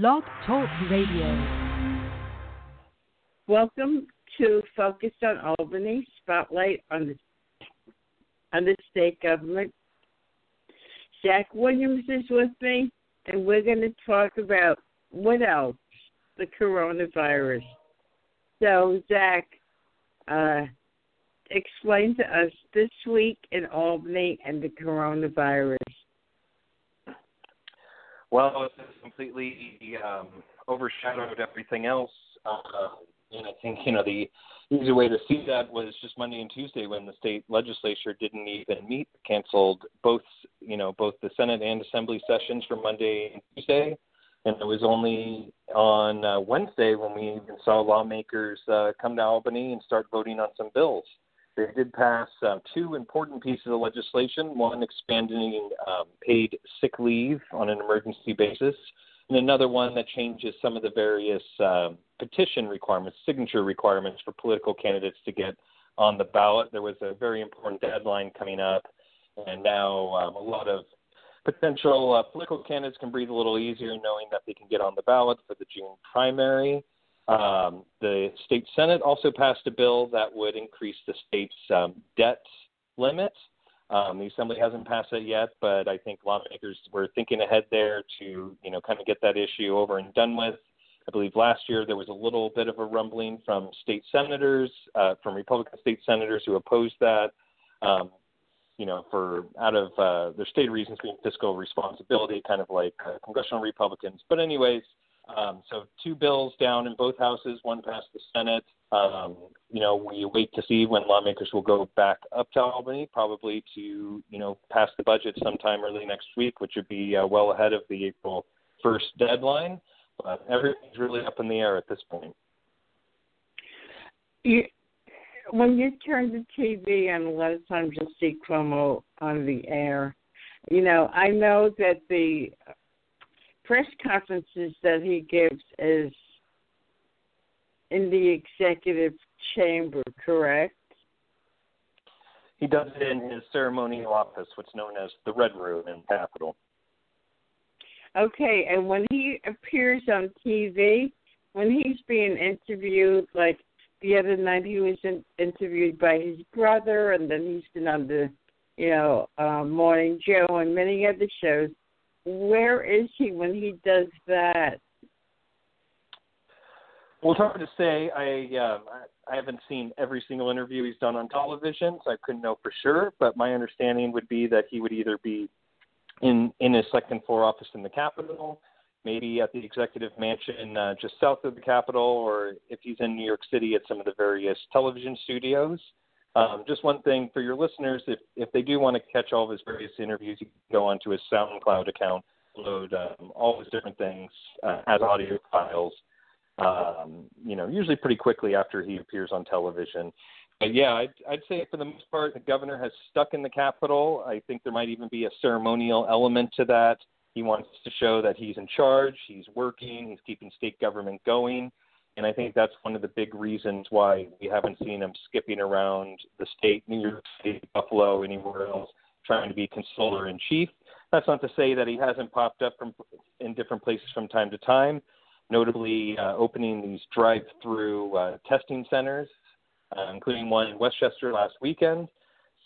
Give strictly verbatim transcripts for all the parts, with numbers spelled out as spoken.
Blog Talk Radio. Welcome to Focus on Albany, Spotlight on the, on the State Government. Zach Williams is with me, and we're going to talk about what else? The coronavirus. So, Zach, uh, explain to us this week in Albany and the coronavirus. Well, it's completely um, overshadowed everything else. Uh, and I think, you know, the easy way to see that was just Monday and Tuesday when the state legislature didn't even meet, canceled both, you know, both the Senate and Assembly sessions for Monday and Tuesday. And it was only on uh, Wednesday when we even saw lawmakers uh, come to Albany and start voting on some bills. They did pass uh, two important pieces of legislation, one expanding um, paid sick leave on an emergency basis, and another one that changes some of the various uh, petition requirements, signature requirements for political candidates to get on the ballot. There was a very important deadline coming up, and now um, a lot of potential uh, political candidates can breathe a little easier knowing that they can get on the ballot for the June primary. Um, the state Senate also passed a bill that would increase the state's um, debt limit. Um, the Assembly hasn't passed it yet, but I think lawmakers were thinking ahead there to, you know, kind of get that issue over and done with. I believe last year there was a little bit of a rumbling from state senators, uh, from Republican state senators who opposed that, um, you know, for out of uh, their stated reasons being fiscal responsibility, kind of like uh, congressional Republicans. But anyways, Um, so two bills down in both houses, one passed the Senate. Um, you know, we wait to see when lawmakers will go back up to Albany, probably to, you know, pass the budget sometime early next week, which would be uh, well ahead of the April first deadline. But everything's really up in the air at this point. You, when you turn the T V on, a lot of times you'll see Cuomo on the air. You know, I know that the press conferences that he gives is in the executive chamber, correct? He does it in his ceremonial office, what's known as the Red Room in the Capitol. Okay, and when he appears on T V, when he's being interviewed, like the other night he was in, interviewed by his brother, and then he's been on the, you know, uh, Morning Joe and many other shows. Where is he when he does that? Well, it's hard to say. I uh, I haven't seen every single interview he's done on television, so I couldn't know for sure. But my understanding would be that he would either be in, in his second floor office in the Capitol, maybe at the executive mansion uh, just south of the Capitol, or if he's in New York City at some of the various television studios. Um, just one thing for your listeners, if, if they do want to catch all of his various interviews, you can go onto his SoundCloud account, upload um, all his different things uh, as audio files, um, you know, usually pretty quickly after he appears on television. But, yeah, I'd, I'd say for the most part, the governor has stuck in the Capitol. I think there might even be a ceremonial element to that. He wants to show that he's in charge, he's working, he's keeping state government going. And I think that's one of the big reasons why we haven't seen him skipping around the state, New York City, Buffalo, anywhere else, trying to be controller-in-chief. That's not to say that he hasn't popped up from, in different places from time to time, notably uh, opening these drive-through uh, testing centers, uh, including one in Westchester last weekend.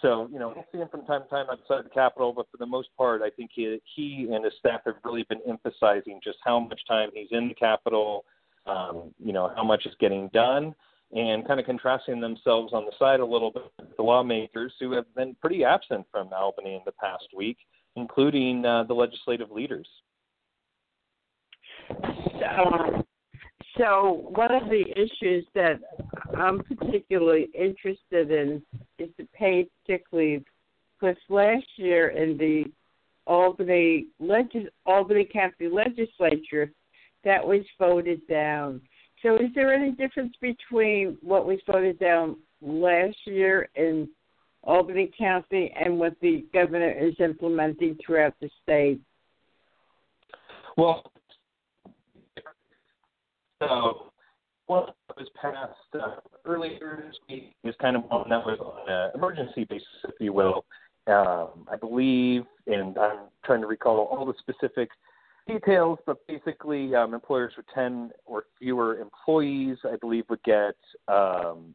So, you know, we'll see him from time to time outside the Capitol, but for the most part, I think he, he and his staff have really been emphasizing just how much time he's in the Capitol, Um, you know, how much is getting done, and kind of contrasting themselves on the side a little bit with the lawmakers who have been pretty absent from Albany in the past week, including uh, the legislative leaders. So, so one of the issues that I'm particularly interested in is the paid sick leave, because last year in the Albany, legis- Albany County Legislature, that was voted down. So is there any difference between what was voted down last year in Albany County and what the governor is implementing throughout the state? Well, so what was passed uh, earlier this week is kind of one that was on an emergency basis, if you will. Um, I believe, and I'm trying to recall all the specific details, but basically um, employers with ten or fewer employees, I believe, would get, um,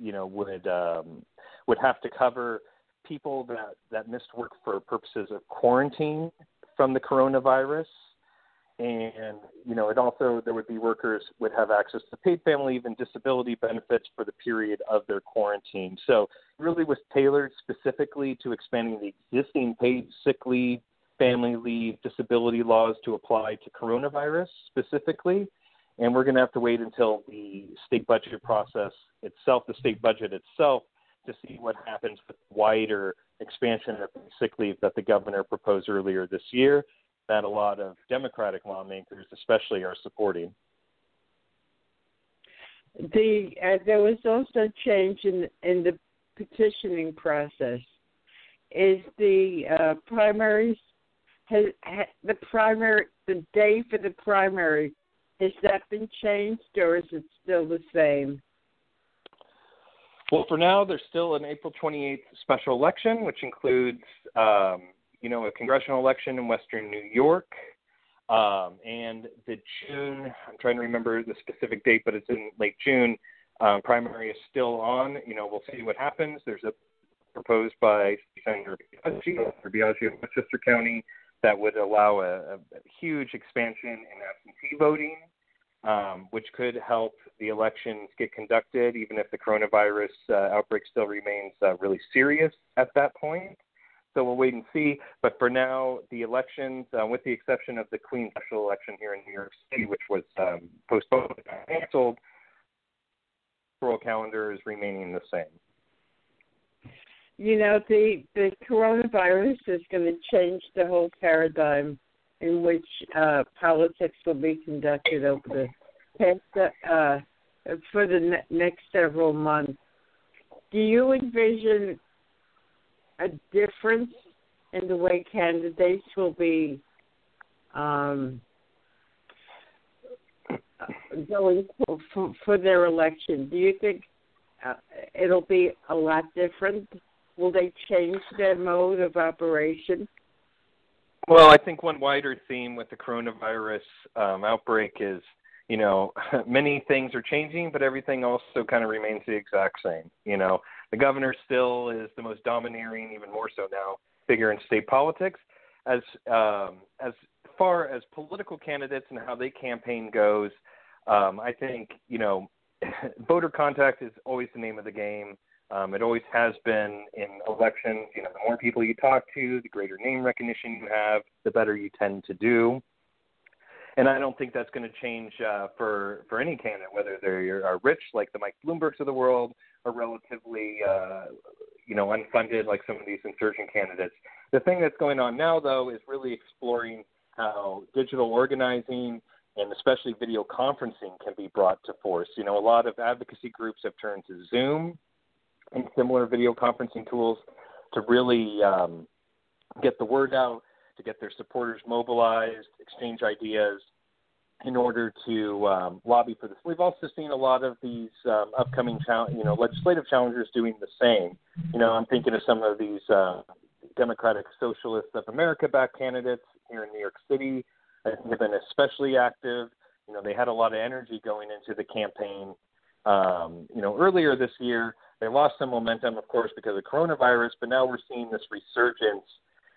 you know, would um, would have to cover people that, that missed work for purposes of quarantine from the coronavirus. And, you know, it also, there would be workers would have access to paid family, even disability benefits for the period of their quarantine. So it really was tailored specifically to expanding the existing paid sick leave, family leave, disability laws to apply to coronavirus specifically. And we're going to have to wait until the state budget process itself, the state budget itself, to see what happens with the wider expansion of sick leave that the governor proposed earlier this year, that a lot of Democratic lawmakers especially are supporting. The uh, there was also change in, in the petitioning process. Is the uh, primaries, has, has the primary, the day for the primary, has that been changed or is it still the same? Well, for now, there's still an April twenty-eighth special election, which includes um, you know, a congressional election in Western New York, um, and the June, I'm trying to remember the specific date, but it's in late June. Um, primary is still on. You know, we'll see what happens. There's a proposed by Senator Biaggi, Senator Biaggi of Westchester County, that would allow a, a huge expansion in absentee voting, um, which could help the elections get conducted, even if the coronavirus uh, outbreak still remains uh, really serious at that point. So we'll wait and see. But for now, the elections, uh, with the exception of the Queen special election here in New York City, which was um, postponed and canceled, the electoral calendar is remaining the same. You know, the, the coronavirus is going to change the whole paradigm in which uh, politics will be conducted over the past, uh, for the ne- next several months. Do you envision a difference in the way candidates will be um, going for, for their election? Do you think uh, it'll be a lot different? Will they change their mode of operation? Well, I think one wider theme with the coronavirus um, outbreak is, you know, many things are changing, but everything also kind of remains the exact same. You know, the governor still is the most domineering, even more so now, figure in state politics. As um, as far as political candidates and how they campaign goes, um, I think, you know, voter contact is always the name of the game. Um, it always has been in elections. You know, the more people you talk to, the greater name recognition you have, the better you tend to do. And I don't think that's going to change uh, for, for any candidate, whether they are rich like the Mike Bloombergs of the world or relatively, uh, you know, unfunded like some of these insurgent candidates. The thing that's going on now, though, is really exploring how digital organizing and especially video conferencing can be brought to force. You know, a lot of advocacy groups have turned to Zoom and similar video conferencing tools to really um, get the word out, to get their supporters mobilized, exchange ideas in order to um, lobby for this. We've also seen a lot of these um, upcoming, chal- you know, legislative challengers doing the same. You know, I'm thinking of some of these uh, Democratic Socialists of America-backed candidates here in New York City. I think they've been especially active. You know, they had a lot of energy going into the campaign. Um, you know, earlier this year, they lost some momentum, of course, because of coronavirus, but now we're seeing this resurgence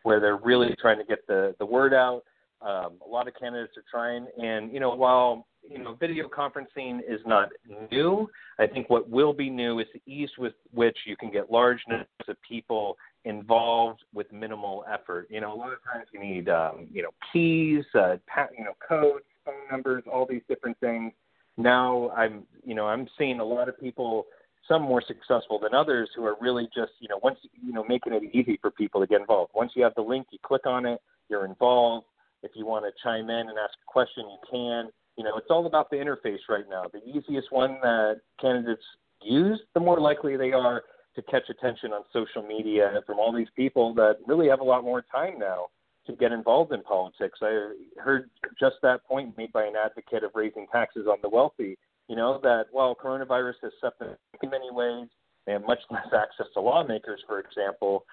where they're really trying to get the, the word out. Um, a lot of candidates are trying. And, you know, while, you know, video conferencing is not new, I think what will be new is the ease with which you can get large numbers of people involved with minimal effort. You know, a lot of times you need, um, you know, keys, uh, you know, codes, phone numbers, all these different things. Now I'm, you know, I'm seeing a lot of people, some more successful than others, who are really just, you know, once, you know, making it easy for people to get involved. Once you have the link, you click on it, you're involved. If you want to chime in and ask a question, you can. You know, it's all about the interface right now. The easiest one that candidates use, the more likely they are to catch attention on social media from all these people that really have a lot more time now to get involved in politics. I heard just that point made by an advocate of raising taxes on the wealthy. You know, that while coronavirus has set them in many ways, they have much less access to lawmakers, for example.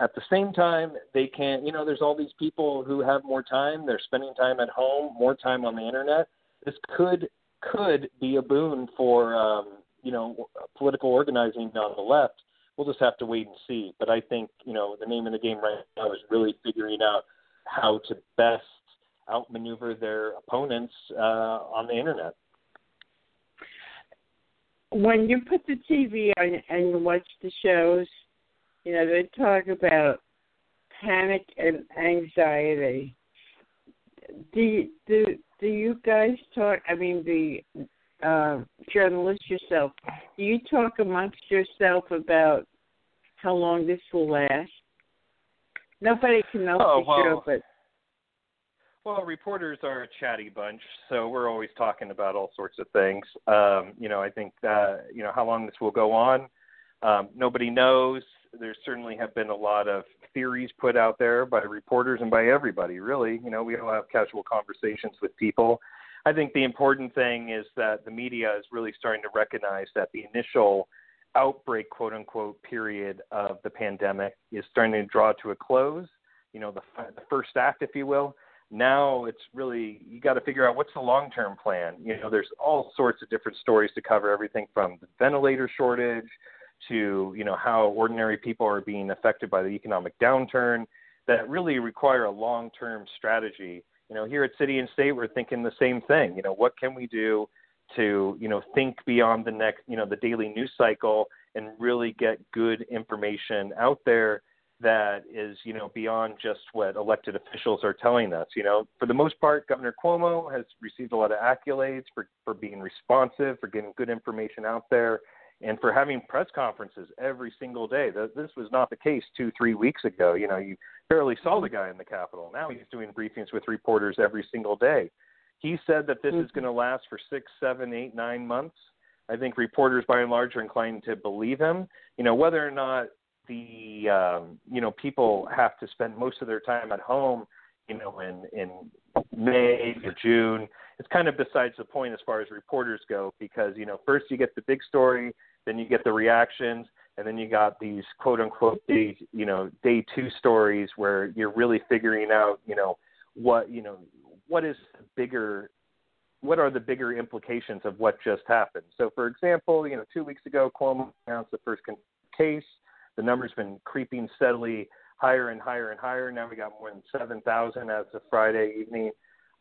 At the same time, they can't, you know, there's all these people who have more time. They're spending time at home, more time on the internet. This could could be a boon for, um, you know, political organizing on the left. We'll just have to wait and see. But I think, you know, the name of the game right now is really figuring out how to best outmaneuver their opponents uh, on the internet. When you put the T V on and you watch the shows, you know, they talk about panic and anxiety. Do, do, do you guys talk, I mean, the uh, journalists yourself, do you talk amongst yourself about how long this will last? Nobody can know oh, for well, sure, but... Well, reporters are a chatty bunch, so we're always talking about all sorts of things. Um, you know, I think, uh, you know, how long this will go on, um, nobody knows. There certainly have been a lot of theories put out there by reporters and by everybody, really. You know, we all have casual conversations with people. I think the important thing is that the media is really starting to recognize that the initial outbreak, quote unquote, period of the pandemic is starting to draw to a close, you know, the, the first act, if you will. Now it's really, you got to figure out what's the long-term plan. You know, there's all sorts of different stories to cover, everything from the ventilator shortage to, you know, how ordinary people are being affected by the economic downturn that really require a long-term strategy. You know, here at City and State, we're thinking the same thing. You know, what can we do to, you know, think beyond the next, you know, the daily news cycle and really get good information out there that is, you know, beyond just what elected officials are telling us. You know, for the most part, Governor Cuomo has received a lot of accolades for, for being responsive, for getting good information out there, and for having press conferences every single day. This was not the case two, three weeks ago. You know, you barely saw the guy in the Capitol. Now he's doing briefings with reporters every single day. He said that this mm-hmm. is going to last for six, seven, eight, nine months. I think reporters, by and large, are inclined to believe him. You know, whether or not the, um, you know, people have to spend most of their time at home, you know, in, in May or June, it's kind of besides the point as far as reporters go, because, you know, first you get the big story, then you get the reactions, and then you got these quote unquote, day, you know, day two stories where you're really figuring out, you know, what, you know, what is the bigger, what are the bigger implications of what just happened? So for example, you know, two weeks ago, Cuomo announced the first case. The number's been creeping steadily higher and higher and higher. Now we got more than seven thousand as of Friday evening.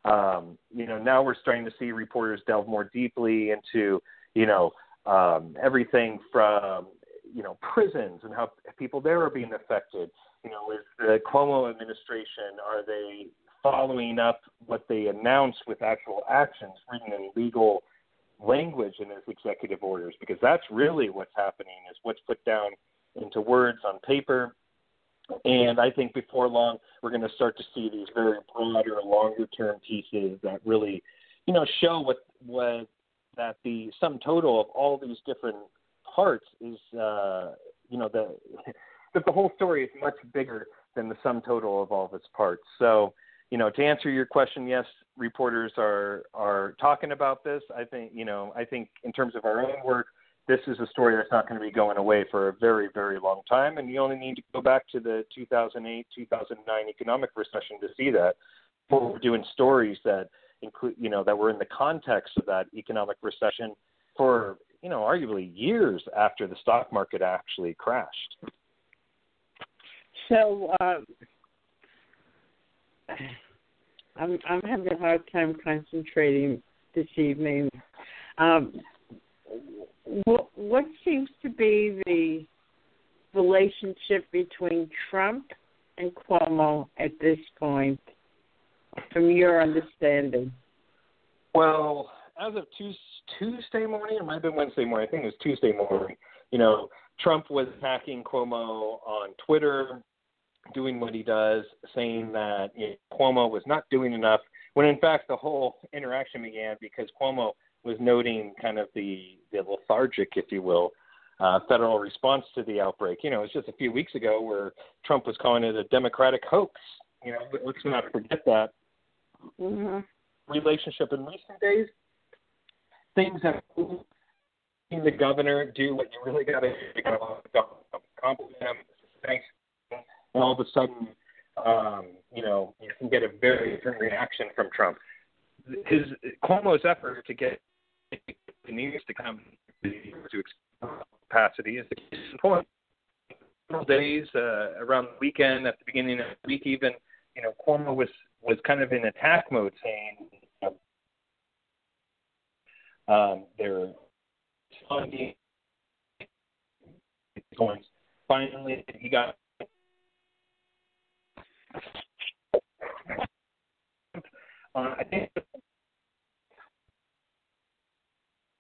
Um, you know, now we're starting to see reporters delve more deeply into, you know, um, everything from, you know, prisons and how people there are being affected. You know, with the Cuomo administration, are they following up what they announced with actual actions written in legal language in his executive orders? Because that's really what's happening, is what's put down into words on paper. And I think before long, we're going to start to see these very broader, longer-term pieces that really, you know, show what what that the sum total of all these different parts is, uh, you know, the, that the whole story is much bigger than the sum total of all of its parts. So, you know, to answer your question, yes, reporters are are talking about this. I think, you know, I think in terms of our own work, this is a story that's not going to be going away for a very, very long time, and you only need to go back to the two thousand eight, two thousand nine economic recession to see that. Before we're doing stories that include, you know, that were in the context of that economic recession for, you know, arguably years after the stock market actually crashed. So um, I'm I'm having a hard time concentrating this evening. Um, What seems to be the relationship between Trump and Cuomo at this point, from your understanding? Well, as of Tuesday morning, it might have been Wednesday morning, I think it was Tuesday morning, you know, Trump was attacking Cuomo on Twitter, doing what he does, saying that, you know, Cuomo was not doing enough, when in fact the whole interaction began because Cuomo was noting kind of the, the lethargic, if you will, uh, federal response to the outbreak. You know, it was just a few weeks ago where Trump was calling it a Democratic hoax. You know, let's not forget that. Mm-hmm. Relationship in recent days, things have seen the governor do what you really got to do. You got to compliment him, thanks, all of a sudden, um, you know, you can get a very different reaction from Trump. His Cuomo's effort to get the news to come to expand capacity is the case in point. Several days uh, around the weekend, at the beginning of the week, even, you know, Cuomo was, was kind of in attack mode, saying you know, um, they're funding. Finally, he got. Uh, I think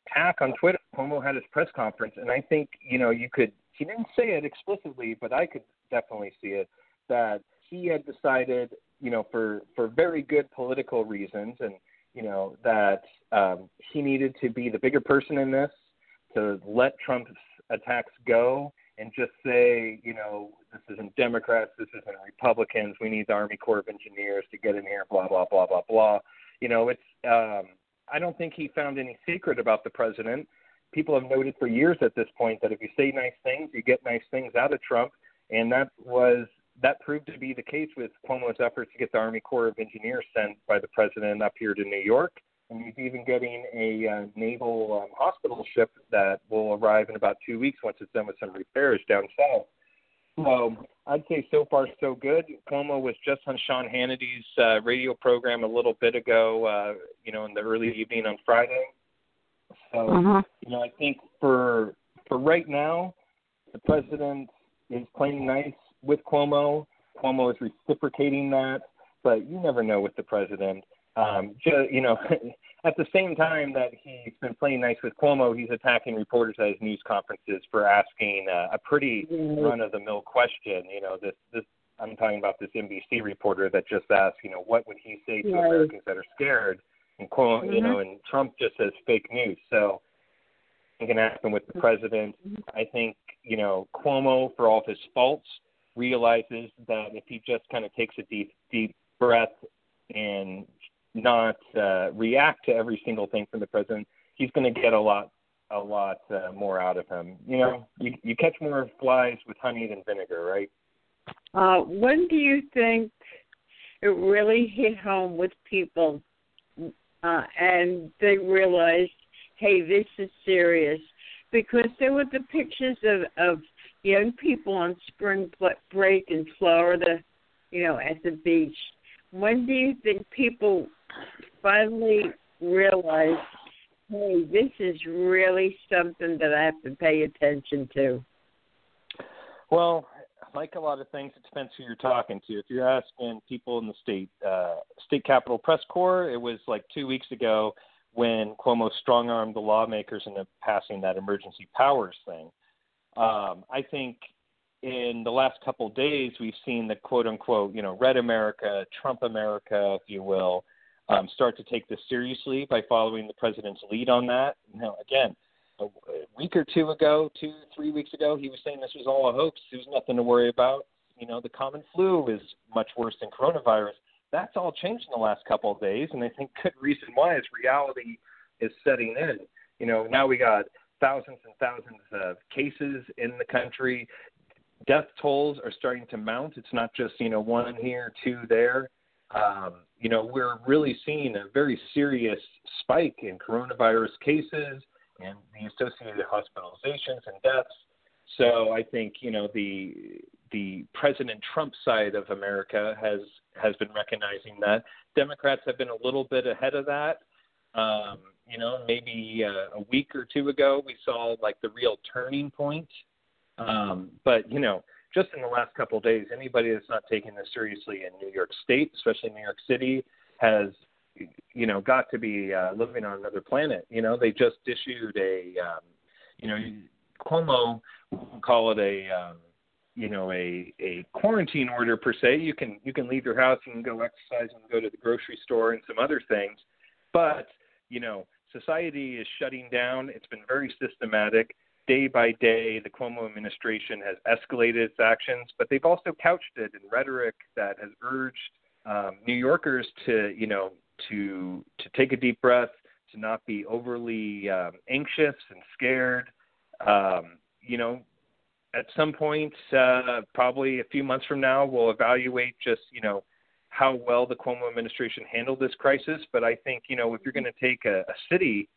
attack on Twitter. Cuomo had his press conference, and I think you know you could. He didn't say it explicitly, but I could definitely see it that he had decided, you know, for for very good political reasons, and you know that um, he needed to be the bigger person in this to let Trump's attacks go and just say, you know, this isn't Democrats, this isn't Republicans. We need the Army Corps of Engineers to get in here, blah, blah, blah, blah, blah. You know, it's um, I don't think he found any secret about the president. People have noted for years at this point that if you say nice things, you get nice things out of Trump. And that was that proved to be the case with Cuomo's efforts to get the Army Corps of Engineers sent by the president up here to New York. And he's even getting a uh, naval um, hospital ship that will arrive in about two weeks once it's done with some repairs down south. So I'd say so far so good. Cuomo was just on Sean Hannity's uh, radio program a little bit ago, uh, you know, in the early evening on Friday. So, uh-huh. you know, I think for for right now, the president is playing nice with Cuomo. Cuomo is reciprocating that, but you never know with the president. Um, just, you know, at the same time that he's been playing nice with Cuomo, he's attacking reporters at his news conferences for asking uh, a pretty run-of-the-mill question. You know, this, this I'm talking about this N B C reporter that just asked, you know, what would he say to yes. Americans that are scared? And Cuomo, mm-hmm. you know, and Trump just says fake news. So it can happen with the president. I think, you know, Cuomo, for all of his faults, realizes that if he just kind of takes a deep, deep breath and not uh, react to every single thing from the president, he's going to get a lot, a lot uh, more out of him. You know, you, you catch more flies with honey than vinegar, right? Uh, when do you think it really hit home with people uh, and they realized, hey, this is serious? Because there were the pictures of, of young people on spring break in Florida, you know, at the beach. When do you think people finally realize, hey, this is really something that I have to pay attention to? Well, like a lot of things, it depends who you're talking to. If you're asking people in the state uh, State Capitol Press Corps, it was like two weeks ago when Cuomo strong-armed the lawmakers into passing that emergency powers thing. Um, I think in the last couple of days, we've seen the quote-unquote, you know, red America, Trump America, if you will, um, start to take this seriously by following the president's lead on that. Now, again, a week or two ago, two, three weeks ago, he was saying this was all a hoax. There was nothing to worry about. You know, the common flu is much worse than coronavirus. That's all changed in the last couple of days, and I think good reason why is reality is setting in. You know, now we got thousands and thousands of cases in the country. Death tolls are starting to mount. It's not just, you know, one here, two there. Um, you know, we're really seeing a very serious spike in coronavirus cases and the associated hospitalizations and deaths. So I think, you know, the the President Trump side of America has, has been recognizing that. Democrats have been a little bit ahead of that. Um, you know, maybe uh, a week or two ago, we saw like the real turning point. Um, but, you know, just in the last couple of days, anybody that's not taking this seriously in New York State, especially New York City, has, you know, got to be uh, living on another planet. You know, they just issued a, um, you know, Cuomo would call it a, um, you know, a, a quarantine order per se. You can you can leave your house, you can go exercise and go to the grocery store and some other things. But, you know, society is shutting down. It's been very systematic. Day by day, the Cuomo administration has escalated its actions, but they've also couched it in rhetoric that has urged um, New Yorkers to, you know, to to take a deep breath, to not be overly um, anxious and scared. Um, you know, at some point, uh, probably a few months from now, we'll evaluate just, you know, how well the Cuomo administration handled this crisis. But I think, you know, if you're going to take a, a city,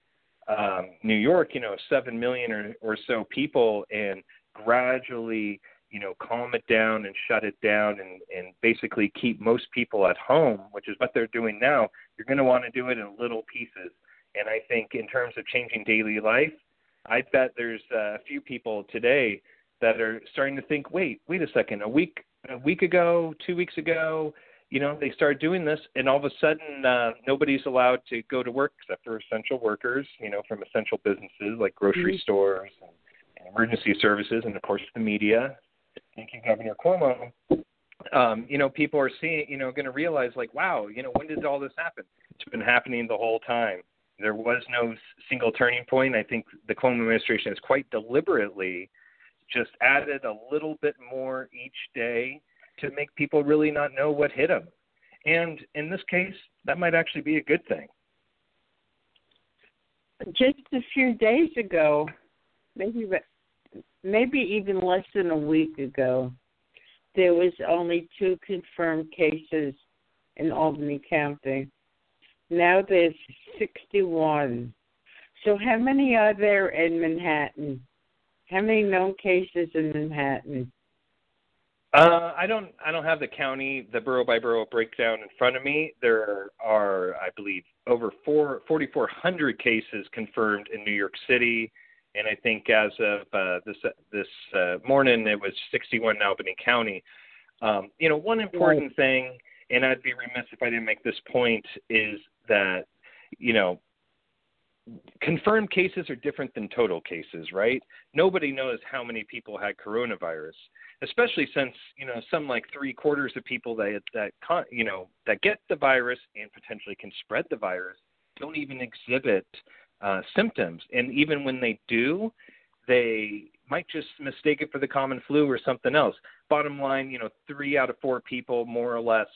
um, New York, you know, seven million or, or so people, and gradually, you know, calm it down and shut it down and, and basically keep most people at home, which is what they're doing now, you're going to want to do it in little pieces. And I think in terms of changing daily life, I bet there's a few people today that are starting to think, wait, wait a second, a week, a week ago, two weeks ago, you know, they started doing this, and all of a sudden uh, nobody's allowed to go to work except for essential workers, you know, from essential businesses like grocery mm-hmm. stores and, and emergency services and, of course, the media. Thank you, Governor Cuomo. Um, you know, people are seeing, you know, going to realize like, wow, you know, when did all this happen? It's been happening the whole time. There was no single turning point. I think the Cuomo administration has quite deliberately just added a little bit more each day to make people really not know what hit them. And in this case, that might actually be a good thing. Just a few days ago, maybe about Maybe even less than a week ago, there was only two confirmed cases in Albany County. Now there's sixty-one. So how many are there in Manhattan? How many known cases in Manhattan? Uh, I don't. I don't have the county, the borough by borough breakdown in front of me. There are, I believe, over four, forty-four hundred cases confirmed in New York City. And I think as of uh, this uh, this uh, morning, it was sixty-one in Albany County. Um, you know, one important thing, and I'd be remiss if I didn't make this point, is that, you know, confirmed cases are different than total cases, right? Nobody knows how many people had coronavirus, especially since, you know, some like three quarters of people that that con- you know that get the virus and potentially can spread the virus don't even exhibit Uh, symptoms. And even when they do, they might just mistake it for the common flu or something else. Bottom line, you know, three out of four people more or less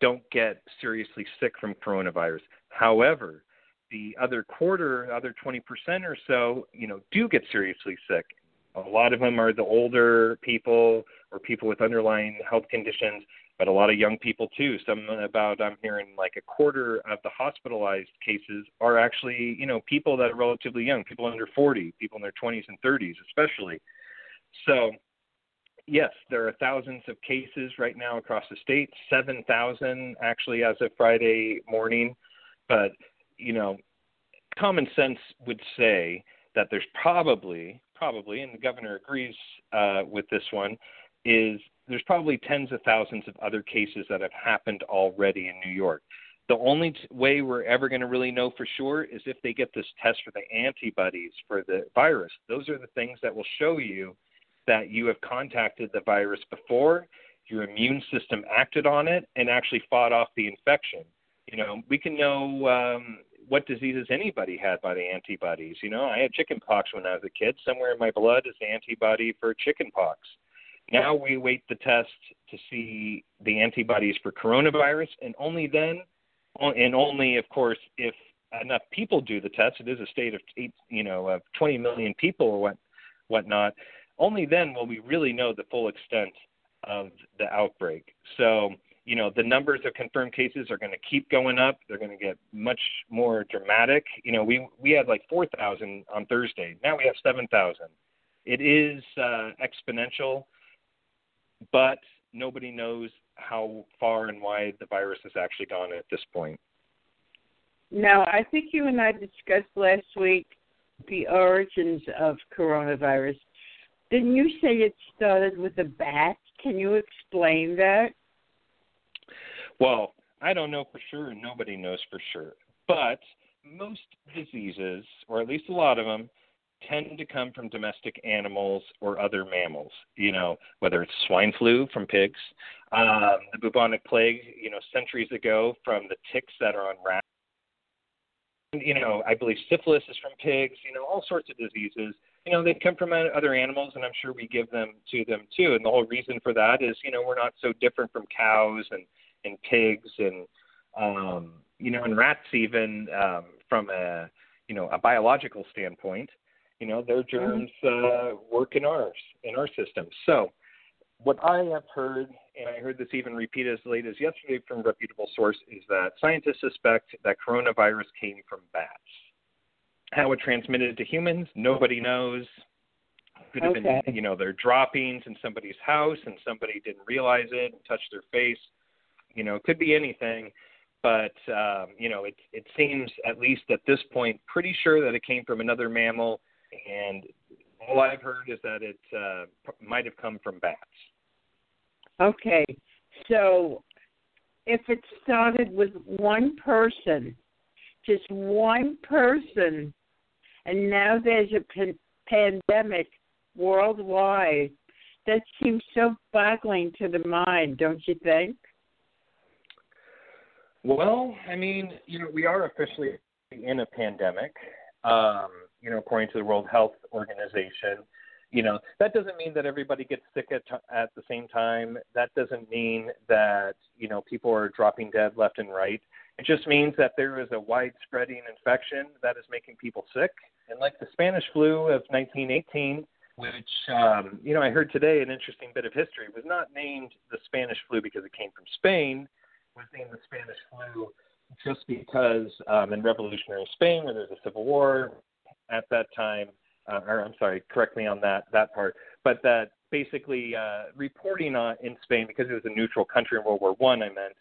don't get seriously sick from coronavirus. However, the other quarter, other twenty percent or so, you know, do get seriously sick. A lot of them are the older people or people with underlying health conditions, but a lot of young people too. Some about, I'm hearing like a quarter of the hospitalized cases are actually, you know, people that are relatively young, people under forty, people in their twenties and thirties especially. So, yes, there are thousands of cases right now across the state, seven thousand actually as of Friday morning. But, you know, common sense would say that there's probably, probably, and the governor agrees uh, with this one, is there's probably tens of thousands of other cases that have happened already in New York. The only way we're ever going to really know for sure is if they get this test for the antibodies for the virus. Those are the things that will show you that you have contacted the virus before, your immune system acted on it, and actually fought off the infection. You know, we can know um, what diseases anybody had by the antibodies. You know, I had chickenpox when I was a kid. Somewhere in my blood is the antibody for chickenpox. Now we await the test to see the antibodies for coronavirus, and only then, and only, of course, if enough people do the test. It is a state of eight, you know, of twenty million people or what, whatnot. Only then will we really know the full extent of the outbreak. So, you know, the numbers of confirmed cases are going to keep going up. They're going to get much more dramatic. You know, we we had like four thousand on Thursday. Now we have seven thousand. It is uh, exponential. But nobody knows how far and wide the virus has actually gone at this point. Now, I think you and I discussed last week the origins of coronavirus. Didn't you say it started with a bat? Can you explain that? Well, I don't know for sure, and nobody knows for sure. But most diseases, or at least a lot of them, tend to come from domestic animals or other mammals, you know, whether it's swine flu from pigs, um, the bubonic plague, you know, centuries ago from the ticks that are on rats. You know, I believe syphilis is from pigs, you know, all sorts of diseases. You know, they come from other animals, and I'm sure we give them to them too. And the whole reason for that is, you know, we're not so different from cows and, and pigs and, um, you know, and rats even um, from a, you know, a biological standpoint. You know, their germs uh, work in ours, in our system. So what I have heard, and I heard this even repeated as late as yesterday from a reputable source, is that scientists suspect that coronavirus came from bats. How it transmitted to humans, nobody knows. Could have okay. been, you know, their droppings in somebody's house and somebody didn't realize it and touched their face. You know, it could be anything. But, um, you know, it, it seems, at least at this point, pretty sure that it came from another mammal. And all I've heard is that it uh, might have come from bats. Okay. So if it started with one person, just one person, and now there's a pan- pandemic worldwide, that seems so boggling to the mind, don't you think? Well, I mean, you know, we are officially in a pandemic, um, you know, according to the World Health Organization. You know, that doesn't mean that everybody gets sick at, t- at the same time. That doesn't mean that, you know, people are dropping dead left and right. It just means that there is a widespread infection that is making people sick. And like the Spanish flu of nineteen eighteen, which, um, you know, I heard today an interesting bit of history, was not named the Spanish flu because it came from Spain. Was named the Spanish flu just because um, in revolutionary Spain, where there's a civil war at that time, uh, or I'm sorry, correct me on that that part, but that basically uh, reporting on in Spain, because it was a neutral country in World War One, I, I meant,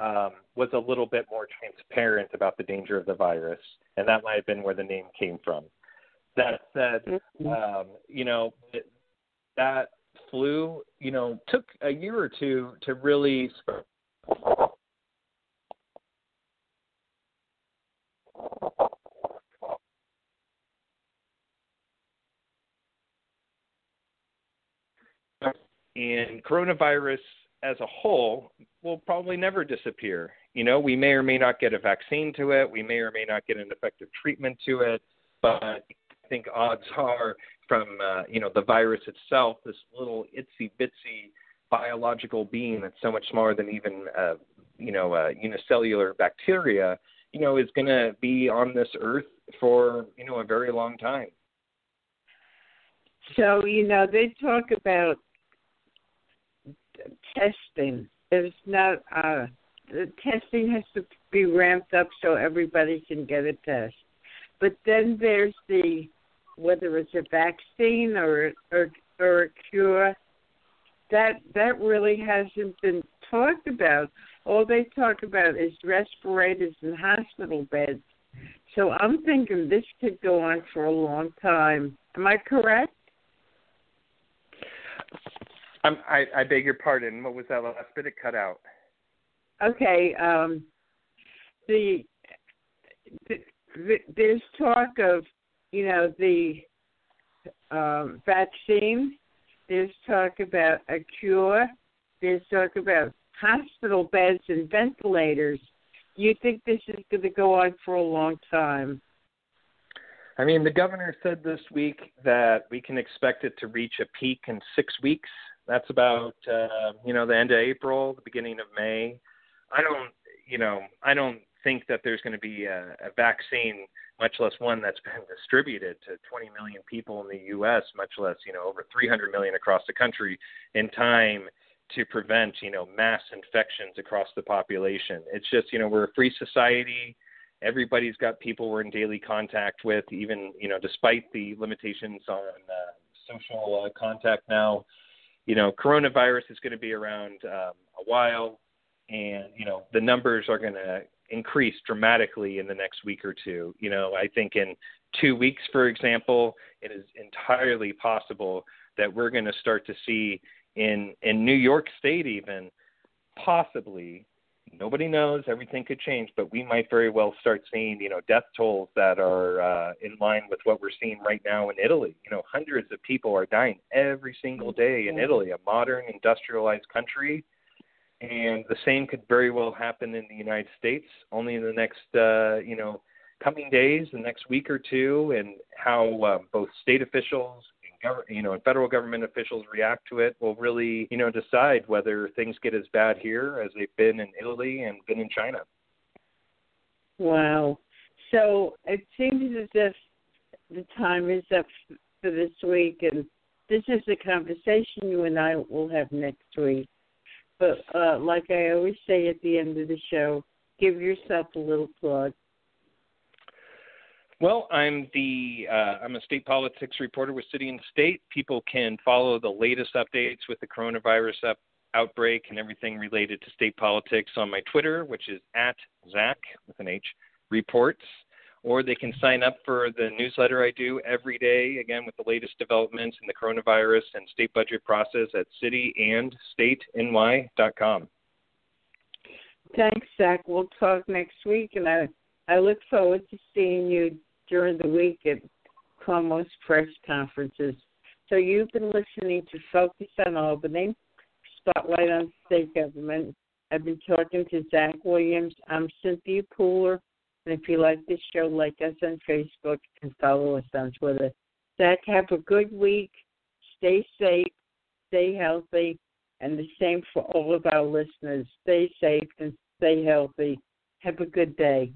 um, was a little bit more transparent about the danger of the virus, and that might have been where the name came from. That said, um, you know, that flu, you know, took a year or two to really spread. And coronavirus as a whole will probably never disappear. You know, we may or may not get a vaccine to it. We may or may not get an effective treatment to it. But I think odds are from, uh, you know, the virus itself, this little itsy-bitsy biological being that's so much smaller than even, uh, you know, uh, unicellular bacteria, you know, is going to be on this earth for, you know, a very long time. So, you know, they talk about testing. There's not, uh, the testing has to be ramped up so everybody can get a test. But then there's the, whether it's a vaccine or, or, or a cure, that that really hasn't been talked about. All they talk about is respirators and hospital beds. So I'm thinking this could go on for a long time. Am I correct? Um, I, I beg your pardon. What was that last bit? It cut out. Okay. Um, the, the, the there's talk of, you know, the um, vaccine. There's talk about a cure. There's talk about hospital beds and ventilators. You think this is going to go on for a long time? I mean, the governor said this week that we can expect it to reach a peak in six weeks. That's about, uh, you know, the end of April, the beginning of May. I don't, you know, I don't think that there's going to be a, a vaccine, much less one that's been distributed to twenty million people in the U S, much less, you know, over three hundred million across the country in time to prevent, you know, mass infections across the population. It's just, you know, we're a free society. Everybody's got people we're in daily contact with, even, you know, despite the limitations on uh, social uh, contact now. You know, coronavirus is going to be around um, a while, and, you know, the numbers are going to increase dramatically in the next week or two. You know, I think in two weeks, for example, it is entirely possible that we're going to start to see in, in New York State even, possibly, nobody knows, everything could change, but we might very well start seeing, you know, death tolls that are uh, in line with what we're seeing right now in Italy. You know, hundreds of people are dying every single day in Italy, a modern industrialized country. And the same could very well happen in the United States, only in the next, uh, you know, coming days, the next week or two, and how uh, both state officials and, gov- you know, and federal government officials react to it will really, you know, decide whether things get as bad here as they've been in Italy and been in China. Wow. So it seems as if the time is up for this week, and this is the conversation you and I will have next week. But uh, like I always say at the end of the show, give yourself a little plug. Well, I'm the uh, I'm a state politics reporter with City and State. People can follow the latest updates with the coronavirus up, outbreak and everything related to state politics on my Twitter, which is at Zach with an H reports. Or they can sign up for the newsletter I do every day, again, with the latest developments in the coronavirus and state budget process at city and state N Y dot com. Thanks, Zach. We'll talk next week, and I, I look forward to seeing you during the week at Cuomo's press conferences. So you've been listening to Focus on Albany, Spotlight on State Government. I've been talking to Zach Williams. I'm Cynthia Pooler. And if you like this show, like us on Facebook and follow us on Twitter. Zach, have a good week. Stay safe, stay healthy, and the same for all of our listeners. Stay safe and stay healthy. Have a good day.